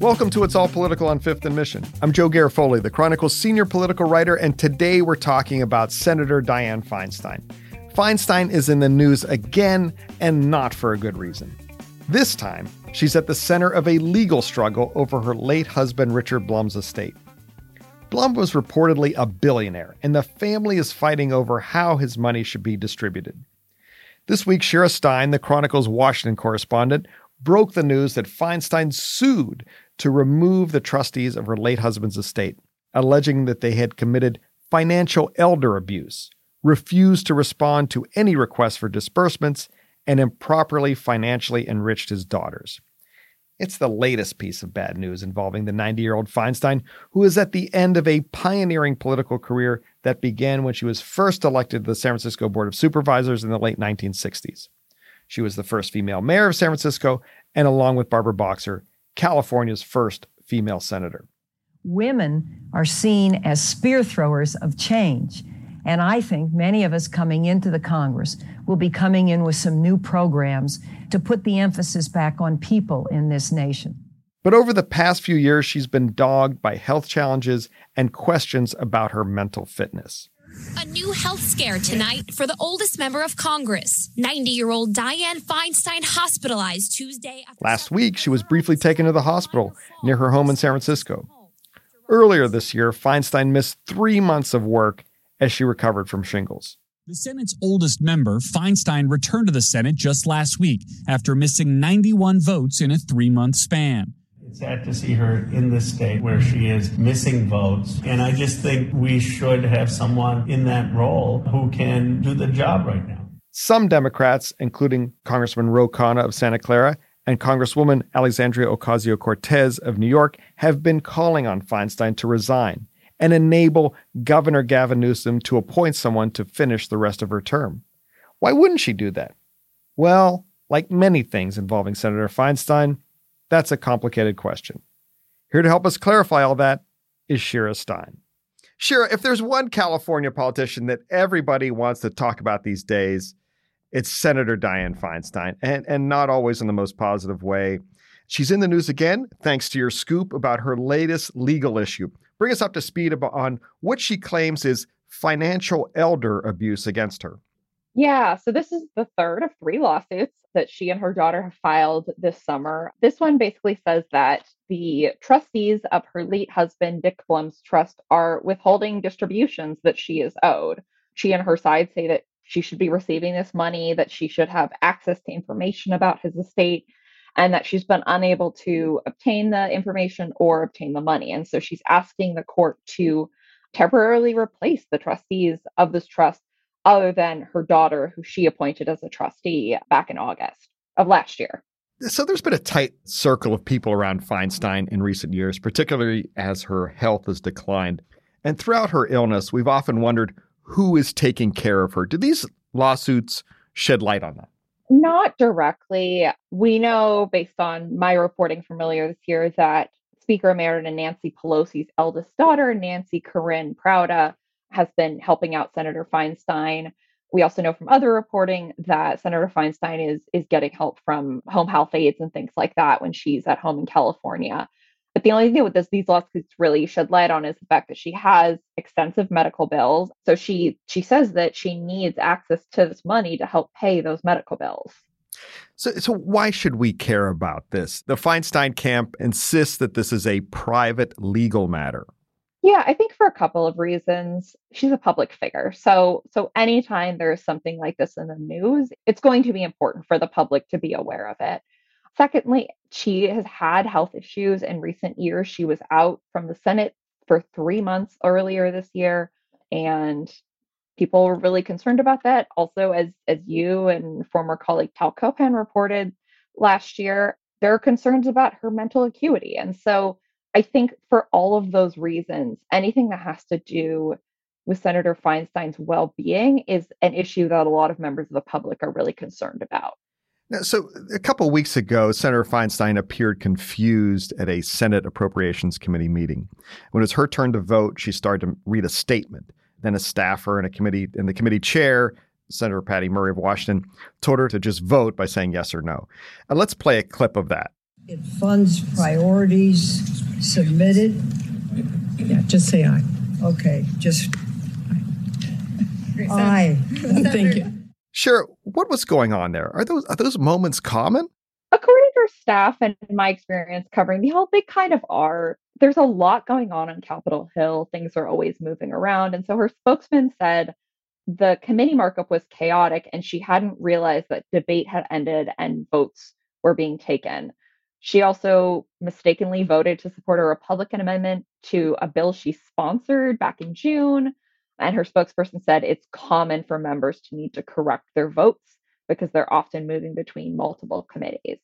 Welcome to It's All Political on Fifth and Mission. I'm Joe Garofoli, the Chronicle's senior political writer, and today we're talking about Senator Dianne Feinstein. Feinstein is in the news again, and not for a good reason. This time, she's at the center of a legal struggle over her late husband Richard Blum's estate. Blum was reportedly a billionaire, and the family is fighting over how his money should be distributed. This week, Shira Stein, the Chronicle's Washington correspondent, broke the news that Feinstein sued to remove the trustees of her late husband's estate, alleging that they had committed financial elder abuse, refused to respond to any requests for disbursements, and improperly financially enriched his daughters. It's the latest piece of bad news involving the 90-year-old Feinstein, who is at the end of a pioneering political career that began when she was first elected to the San Francisco Board of Supervisors in the late 1960s. She was the first female mayor of San Francisco, and along with Barbara Boxer, California's first female senator. Women are seen as spear throwers of change. And I think many of us coming into the Congress will be coming in with some new programs to put the emphasis back on people in this nation. But over the past few years, she's been dogged by health challenges and questions about her mental fitness. A new health scare tonight for the oldest member of Congress. 90-year-old Dianne Feinstein hospitalized Tuesday. Last week, she was briefly taken to the hospital near her home in San Francisco. Earlier this year, Feinstein missed 3 months of work as she recovered from shingles. The Senate's oldest member, Feinstein, returned to the Senate just last week after missing 91 votes in a 3-month span. It's sad to see her in this state where she is missing votes. And I just think we should have someone in that role who can do the job right now. Some Democrats, including Congressman Ro Khanna of Santa Clara and Congresswoman Alexandria Ocasio-Cortez of New York, have been calling on Feinstein to resign and enable Governor Gavin Newsom to appoint someone to finish the rest of her term. Why wouldn't she do that? Well, like many things involving Senator Feinstein, that's a complicated question. Here to help us clarify all that is Shira Stein. Shira, if there's one California politician that everybody wants to talk about these days, it's Senator Dianne Feinstein, and not always in the most positive way. She's in the news again, thanks to your scoop about her latest legal issue. Bring us up to speed on what she claims is financial elder abuse against her. Yeah, so this is the third of 3 lawsuits that she and her daughter have filed this summer. This one basically says that the trustees of her late husband, Dick Blum's trust, are withholding distributions that she is owed. She and her side say that she should be receiving this money, that she should have access to information about his estate, and that she's been unable to obtain the information or obtain the money. And so she's asking the court to temporarily replace the trustees of this trust other than her daughter, who she appointed as a trustee back in August of last year. So there's been a tight circle of people around Feinstein in recent years, particularly as her health has declined. And throughout her illness, we've often wondered who is taking care of her. Do these lawsuits shed light on that? Not directly. We know, based on my reporting from earlier this year, that Speaker Emeritus Nancy Pelosi's eldest daughter, Nancy Corinne Prouda, has been helping out Senator Feinstein. We also know from other reporting that Senator Feinstein is getting help from home health aides and things like that when she's at home in California. But the only thing with these lawsuits really shed light on is the fact that she has extensive medical bills. So she says that she needs access to this money to help pay those medical bills. So why should we care about this? The Feinstein camp insists that this is a private legal matter. Yeah, I think for a couple of reasons. She's a public figure. So anytime there's something like this in the news, it's going to be important for the public to be aware of it. Secondly, she has had health issues in recent years. She was out from the Senate for 3 months earlier this year, and people were really concerned about that. Also, as you and former colleague Tal Copan reported last year, there are concerns about her mental acuity. And so I think for all of those reasons, anything that has to do with Senator Feinstein's well-being is an issue that a lot of members of the public are really concerned about. Now, so a couple of weeks ago, Senator Feinstein appeared confused at a Senate Appropriations Committee meeting. When it was her turn to vote, she started to read a statement. Then a staffer and the committee chair, Senator Patty Murray of Washington, told her to just vote by saying yes or no. And let's play a clip of that. It funds priorities submitted. Yeah, just say aye. Okay, just aye. Thank you. Shira, what was going on there? Are those moments common? According to her staff and my experience covering the Hill, they kind of are. There's a lot going on Capitol Hill. Things are always moving around. And so her spokesman said the committee markup was chaotic and she hadn't realized that debate had ended and votes were being taken. She also mistakenly voted to support a Republican amendment to a bill she sponsored back in June. And her spokesperson said it's common for members to need to correct their votes because they're often moving between multiple committees.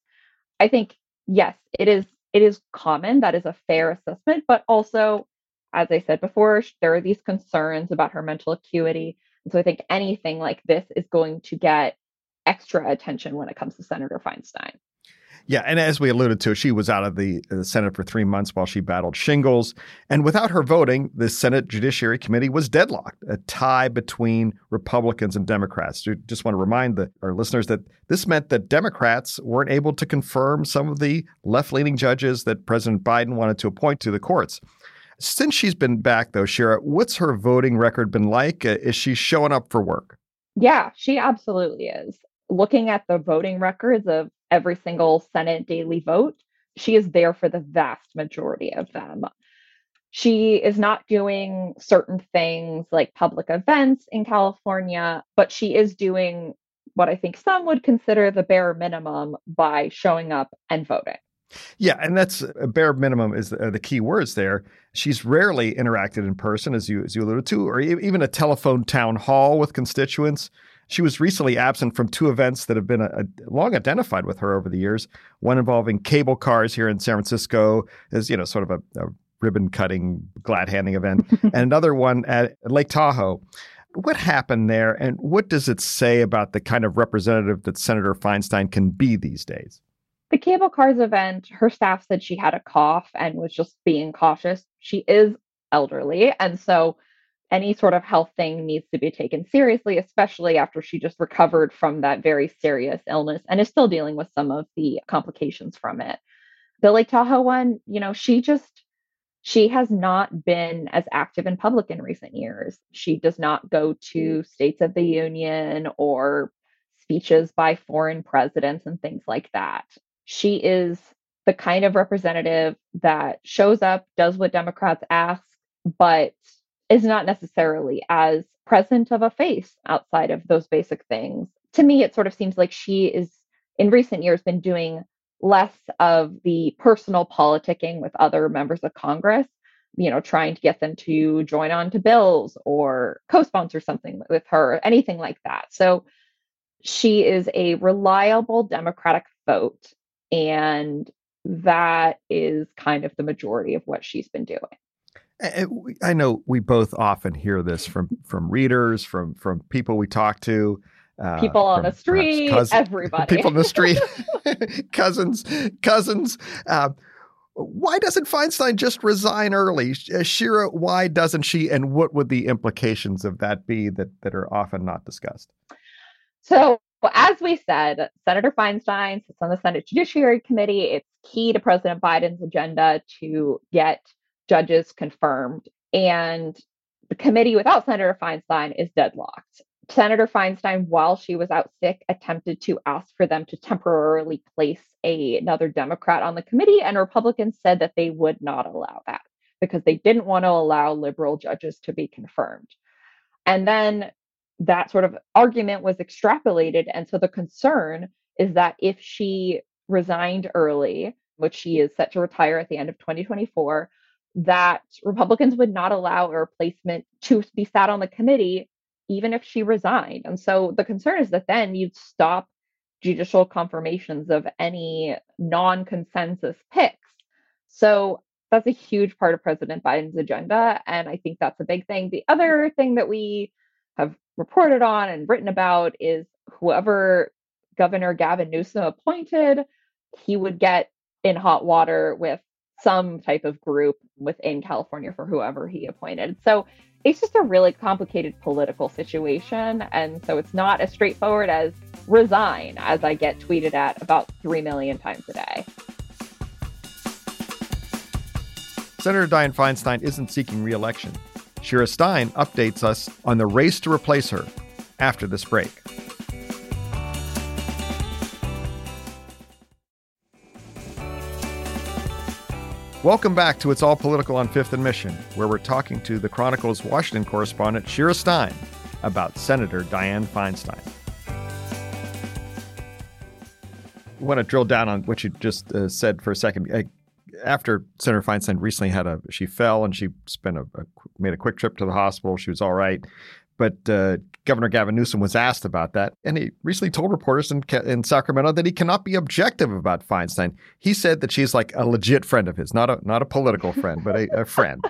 I think, yes, it is common. That is a fair assessment. But also, as I said before, there are these concerns about her mental acuity. And so I think anything like this is going to get extra attention when it comes to Senator Feinstein. Yeah. And as we alluded to, she was out of the Senate for 3 months while she battled shingles. And without her voting, the Senate Judiciary Committee was deadlocked, a tie between Republicans and Democrats. I just want to remind our listeners that this meant that Democrats weren't able to confirm some of the left-leaning judges that President Biden wanted to appoint to the courts. Since she's been back, though, Shira, what's her voting record been like? Is she showing up for work? Yeah, she absolutely is. Looking at the voting records of every single Senate daily vote, she is there for the vast majority of them. She is not doing certain things like public events in California, but she is doing what I think some would consider the bare minimum by showing up and voting. Yeah, and that's a bare minimum is the key words there. She's rarely interacted in person, as you alluded to, or even a telephone town hall with constituents. She was recently absent from two events that have been long identified with her over the years, one involving cable cars here in San Francisco as, you know, sort of a ribbon-cutting, glad-handing event, and another one at Lake Tahoe. What happened there, and what does it say about the kind of representative that Senator Feinstein can be these days? The cable cars event, her staff said she had a cough and was just being cautious. She is elderly, and so any sort of health thing needs to be taken seriously, especially after she just recovered from that very serious illness and is still dealing with some of the complications from it. The Lake Tahoe one, you know, she has not been as active in public in recent years. She does not go to States of the Union or speeches by foreign presidents and things like that. She is the kind of representative that shows up, does what Democrats ask, but is not necessarily as present of a face outside of those basic things. To me, it sort of seems like she is, in recent years, been doing less of the personal politicking with other members of Congress, you know, trying to get them to join on to bills or co-sponsor something with her, anything like that. So she is a reliable Democratic vote, and that is kind of the majority of what she's been doing. I know we both often hear this from readers, from people we talk to. People on the street, everybody. People on the street, cousins. Why doesn't Feinstein just resign early? Shira, why doesn't she? And what would the implications of that be that are often not discussed? So, as we said, Senator Feinstein sits on the Senate Judiciary Committee. It's key to President Biden's agenda to get judges confirmed, and the committee without Senator Feinstein is deadlocked. Senator Feinstein, while she was out sick, attempted to ask for them to temporarily place another Democrat on the committee, and Republicans said that they would not allow that because they didn't want to allow liberal judges to be confirmed. And then that sort of argument was extrapolated, and so the concern is that if she resigned early, which she is set to retire at the end of 2024, that Republicans would not allow a replacement to be sat on the committee, even if she resigned. And so the concern is that then you'd stop judicial confirmations of any non-consensus picks. So that's a huge part of President Biden's agenda. And I think that's a big thing. The other thing that we have reported on and written about is whoever Governor Gavin Newsom appointed, he would get in hot water with some type of group within California for whoever he appointed. So it's just a really complicated political situation. And so it's not as straightforward as resign, as I get tweeted at about 3 million times a day. Senator Dianne Feinstein isn't seeking re-election. Shira Stein updates us on the race to replace her after this break. Welcome back to It's All Political on Fifth and Mission, where we're talking to the Chronicle's Washington correspondent, Shira Stein, about Senator Dianne Feinstein. I want to drill down on what you just said for a second. After Senator Feinstein recently she fell and she made a quick trip to the hospital. She was all right. But Governor Gavin Newsom was asked about that. And he recently told reporters in Sacramento that he cannot be objective about Feinstein. He said that she's like a legit friend of his, not a political friend, but a friend.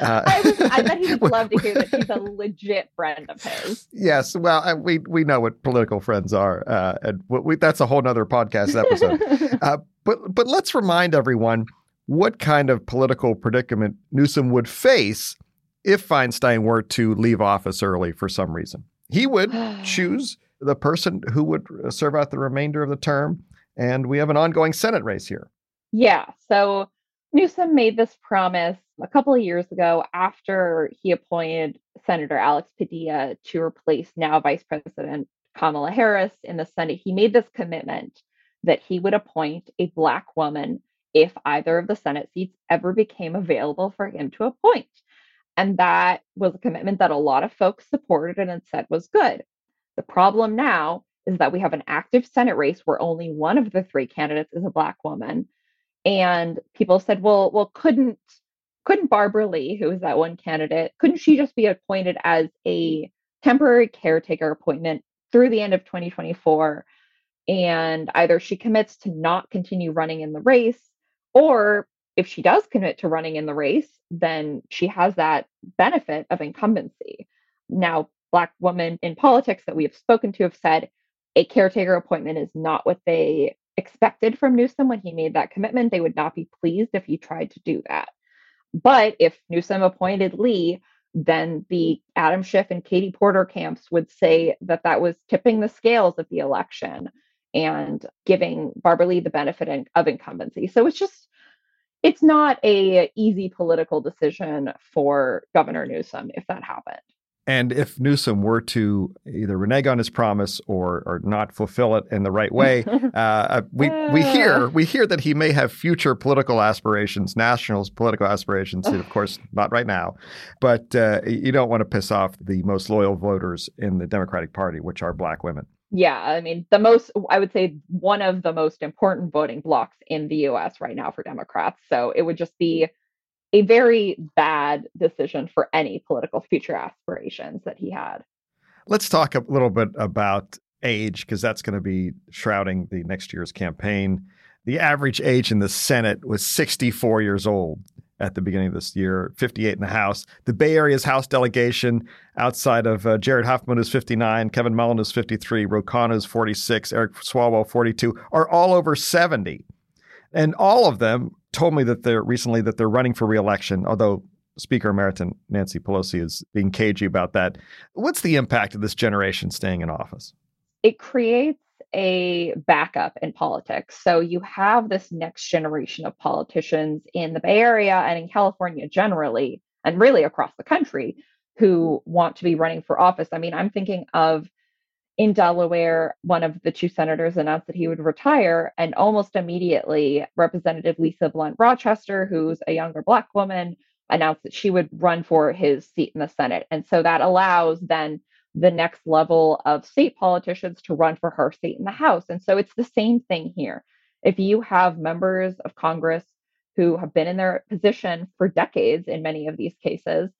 I bet he would love to hear that she's a legit friend of his. Yes. Well, we know what political friends are. And that's a whole other podcast episode. But let's remind everyone what kind of political predicament Newsom would face if Feinstein were to leave office early for some reason. He would choose the person who would serve out the remainder of the term. And we have an ongoing Senate race here. Yeah. So Newsom made this promise a couple of years ago after he appointed Senator Alex Padilla to replace now Vice President Kamala Harris in the Senate. He made this commitment that he would appoint a Black woman if either of the Senate seats ever became available for him to appoint. And that was a commitment that a lot of folks supported and said was good. The problem now is that we have an active Senate race where only one of the three candidates is a Black woman. And people said, well, couldn't Barbara Lee, who is that one candidate, couldn't she just be appointed as a temporary caretaker appointment through the end of 2024? And either she commits to not continue running in the race, or if she does commit to running in the race, then she has that benefit of incumbency. Now, Black women in politics that we have spoken to have said a caretaker appointment is not what they expected from Newsom when he made that commitment. They would not be pleased if he tried to do that. But if Newsom appointed Lee, then the Adam Schiff and Katie Porter camps would say that that was tipping the scales of the election and giving Barbara Lee the benefit of incumbency. So it's not a easy political decision for Governor Newsom if that happened. And if Newsom were to either renege on his promise or not fulfill it in the right way, we hear that he may have future political aspirations, national political aspirations, and of course, not right now. But you don't want to piss off the most loyal voters in the Democratic Party, which are Black women. Yeah, I mean, I would say one of the most important voting blocks in the U.S. right now for Democrats. So it would just be a very bad decision for any political future aspirations that he had. Let's talk a little bit about age, because that's going to be shrouding the next year's campaign. The average age in the Senate was 64 years old at the beginning of this year, 58 in the House. The Bay Area's House delegation outside of Jared Huffman, who's 59, Kevin Mullen, who's 53, Ro Khanna, who's 46, Eric Swalwell, 42, are all over 70. And all of them told me that they're running for re-election, although Speaker Emeritus Nancy Pelosi is being cagey about that. What's the impact of this generation staying in office? It creates a backup in politics. So you have this next generation of politicians in the Bay Area and in California generally, and really across the country, who want to be running for office. I mean, I'm thinking of in Delaware, one of the two senators announced that he would retire, and almost immediately, Representative Lisa Blunt Rochester, who's a younger Black woman, announced that she would run for his seat in the Senate. And so that allows then the next level of state politicians to run for her seat in the House. And so it's the same thing here. If you have members of Congress who have been in their position for decades in many of these cases,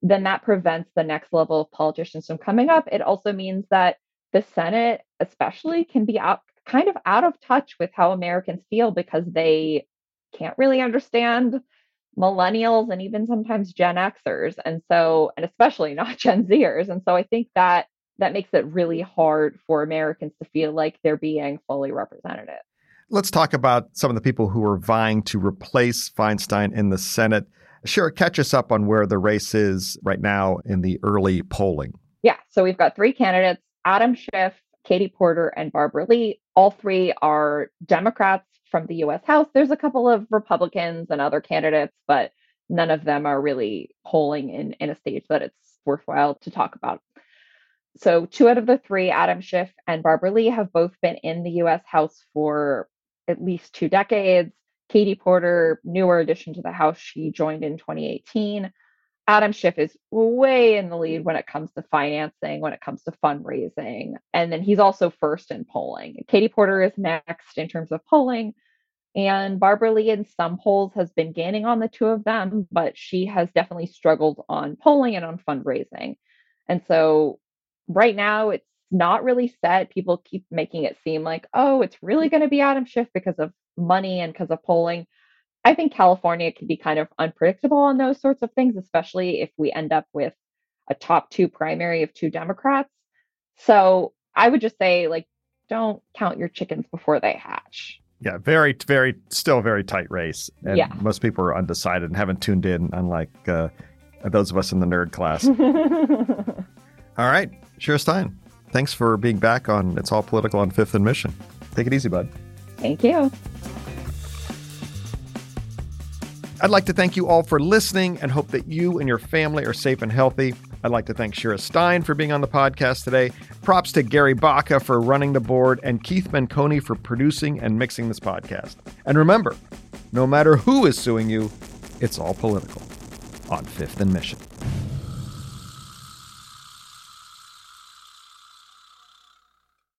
then that prevents the next level of politicians from coming up. It also means that the Senate especially can be kind of out of touch with how Americans feel because they can't really understand millennials and even sometimes Gen Xers. And so, and especially not Gen Zers. And so I think that that makes it really hard for Americans to feel like they're being fully represented. Let's talk about some of the people who are vying to replace Feinstein in the Senate. Shira, catch us up on where the race is right now in the early polling. Yeah, so we've got three candidates, Adam Schiff, Katie Porter, and Barbara Lee. All three are Democrats from the U.S. House. There's a couple of Republicans and other candidates, but none of them are really polling in a stage that it's worthwhile to talk about. So two out of the three, Adam Schiff and Barbara Lee, have both been in the U.S. House for at least 2 decades. Katie Porter, newer addition to the House, she joined in 2018. Adam Schiff is way in the lead when it comes to financing, when it comes to fundraising. And then he's also first in polling. Katie Porter is next in terms of polling. And Barbara Lee in some polls has been gaining on the two of them, but she has definitely struggled on polling and on fundraising. And so right now it's not really set. People keep making it seem like, oh, it's really going to be Adam Schiff because of money and because of polling. I think California can be kind of unpredictable on those sorts of things, especially if we end up with a top 2 primary of 2 Democrats. So I would just say, like, don't count your chickens before they hatch. Yeah, very, very, still a very tight race. And yeah, most people are undecided and haven't tuned in, unlike those of us in the nerd class. All right, Shira Stein, thanks for being back on It's All Political on Fifth and Mission. Take it easy, bud. Thank you. I'd like to thank you all for listening and hope that you and your family are safe and healthy. I'd like to thank Shira Stein for being on the podcast today. Props to Gary Baca for running the board and Keith Benconi for producing and mixing this podcast. And remember, no matter who is suing you, it's all political on Fifth and Mission.